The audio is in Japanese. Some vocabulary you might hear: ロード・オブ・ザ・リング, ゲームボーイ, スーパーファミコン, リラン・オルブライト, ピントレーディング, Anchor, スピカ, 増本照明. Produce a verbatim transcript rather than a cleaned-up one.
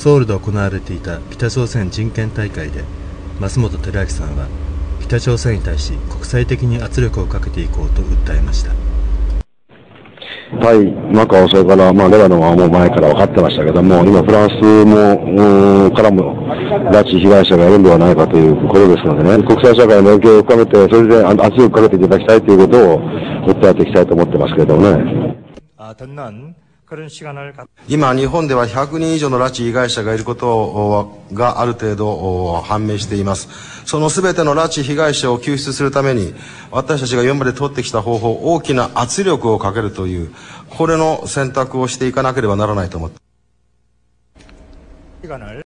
ソウルで行われていた北朝鮮人権大会で増本照明さんは北朝鮮に対し国際的に圧力をかけていこうと訴えました。はい、マカオ、それから、まあ、レバノンはもう前から分かってましたけども、今、フランスもからも拉致被害者がいるんではないかということですのでね、国際社会の影響を深めて、それで圧力をかけていただきたいということを訴えていきたいと思ってますけれどもね。今、日本ではひゃくにん以上の拉致被害者がいることがある程度判明しています。その全ての拉致被害者を救出するために、私たちが今まで取ってきた方法、大きな圧力をかけるという、これの選択をしていかなければならないと思っています。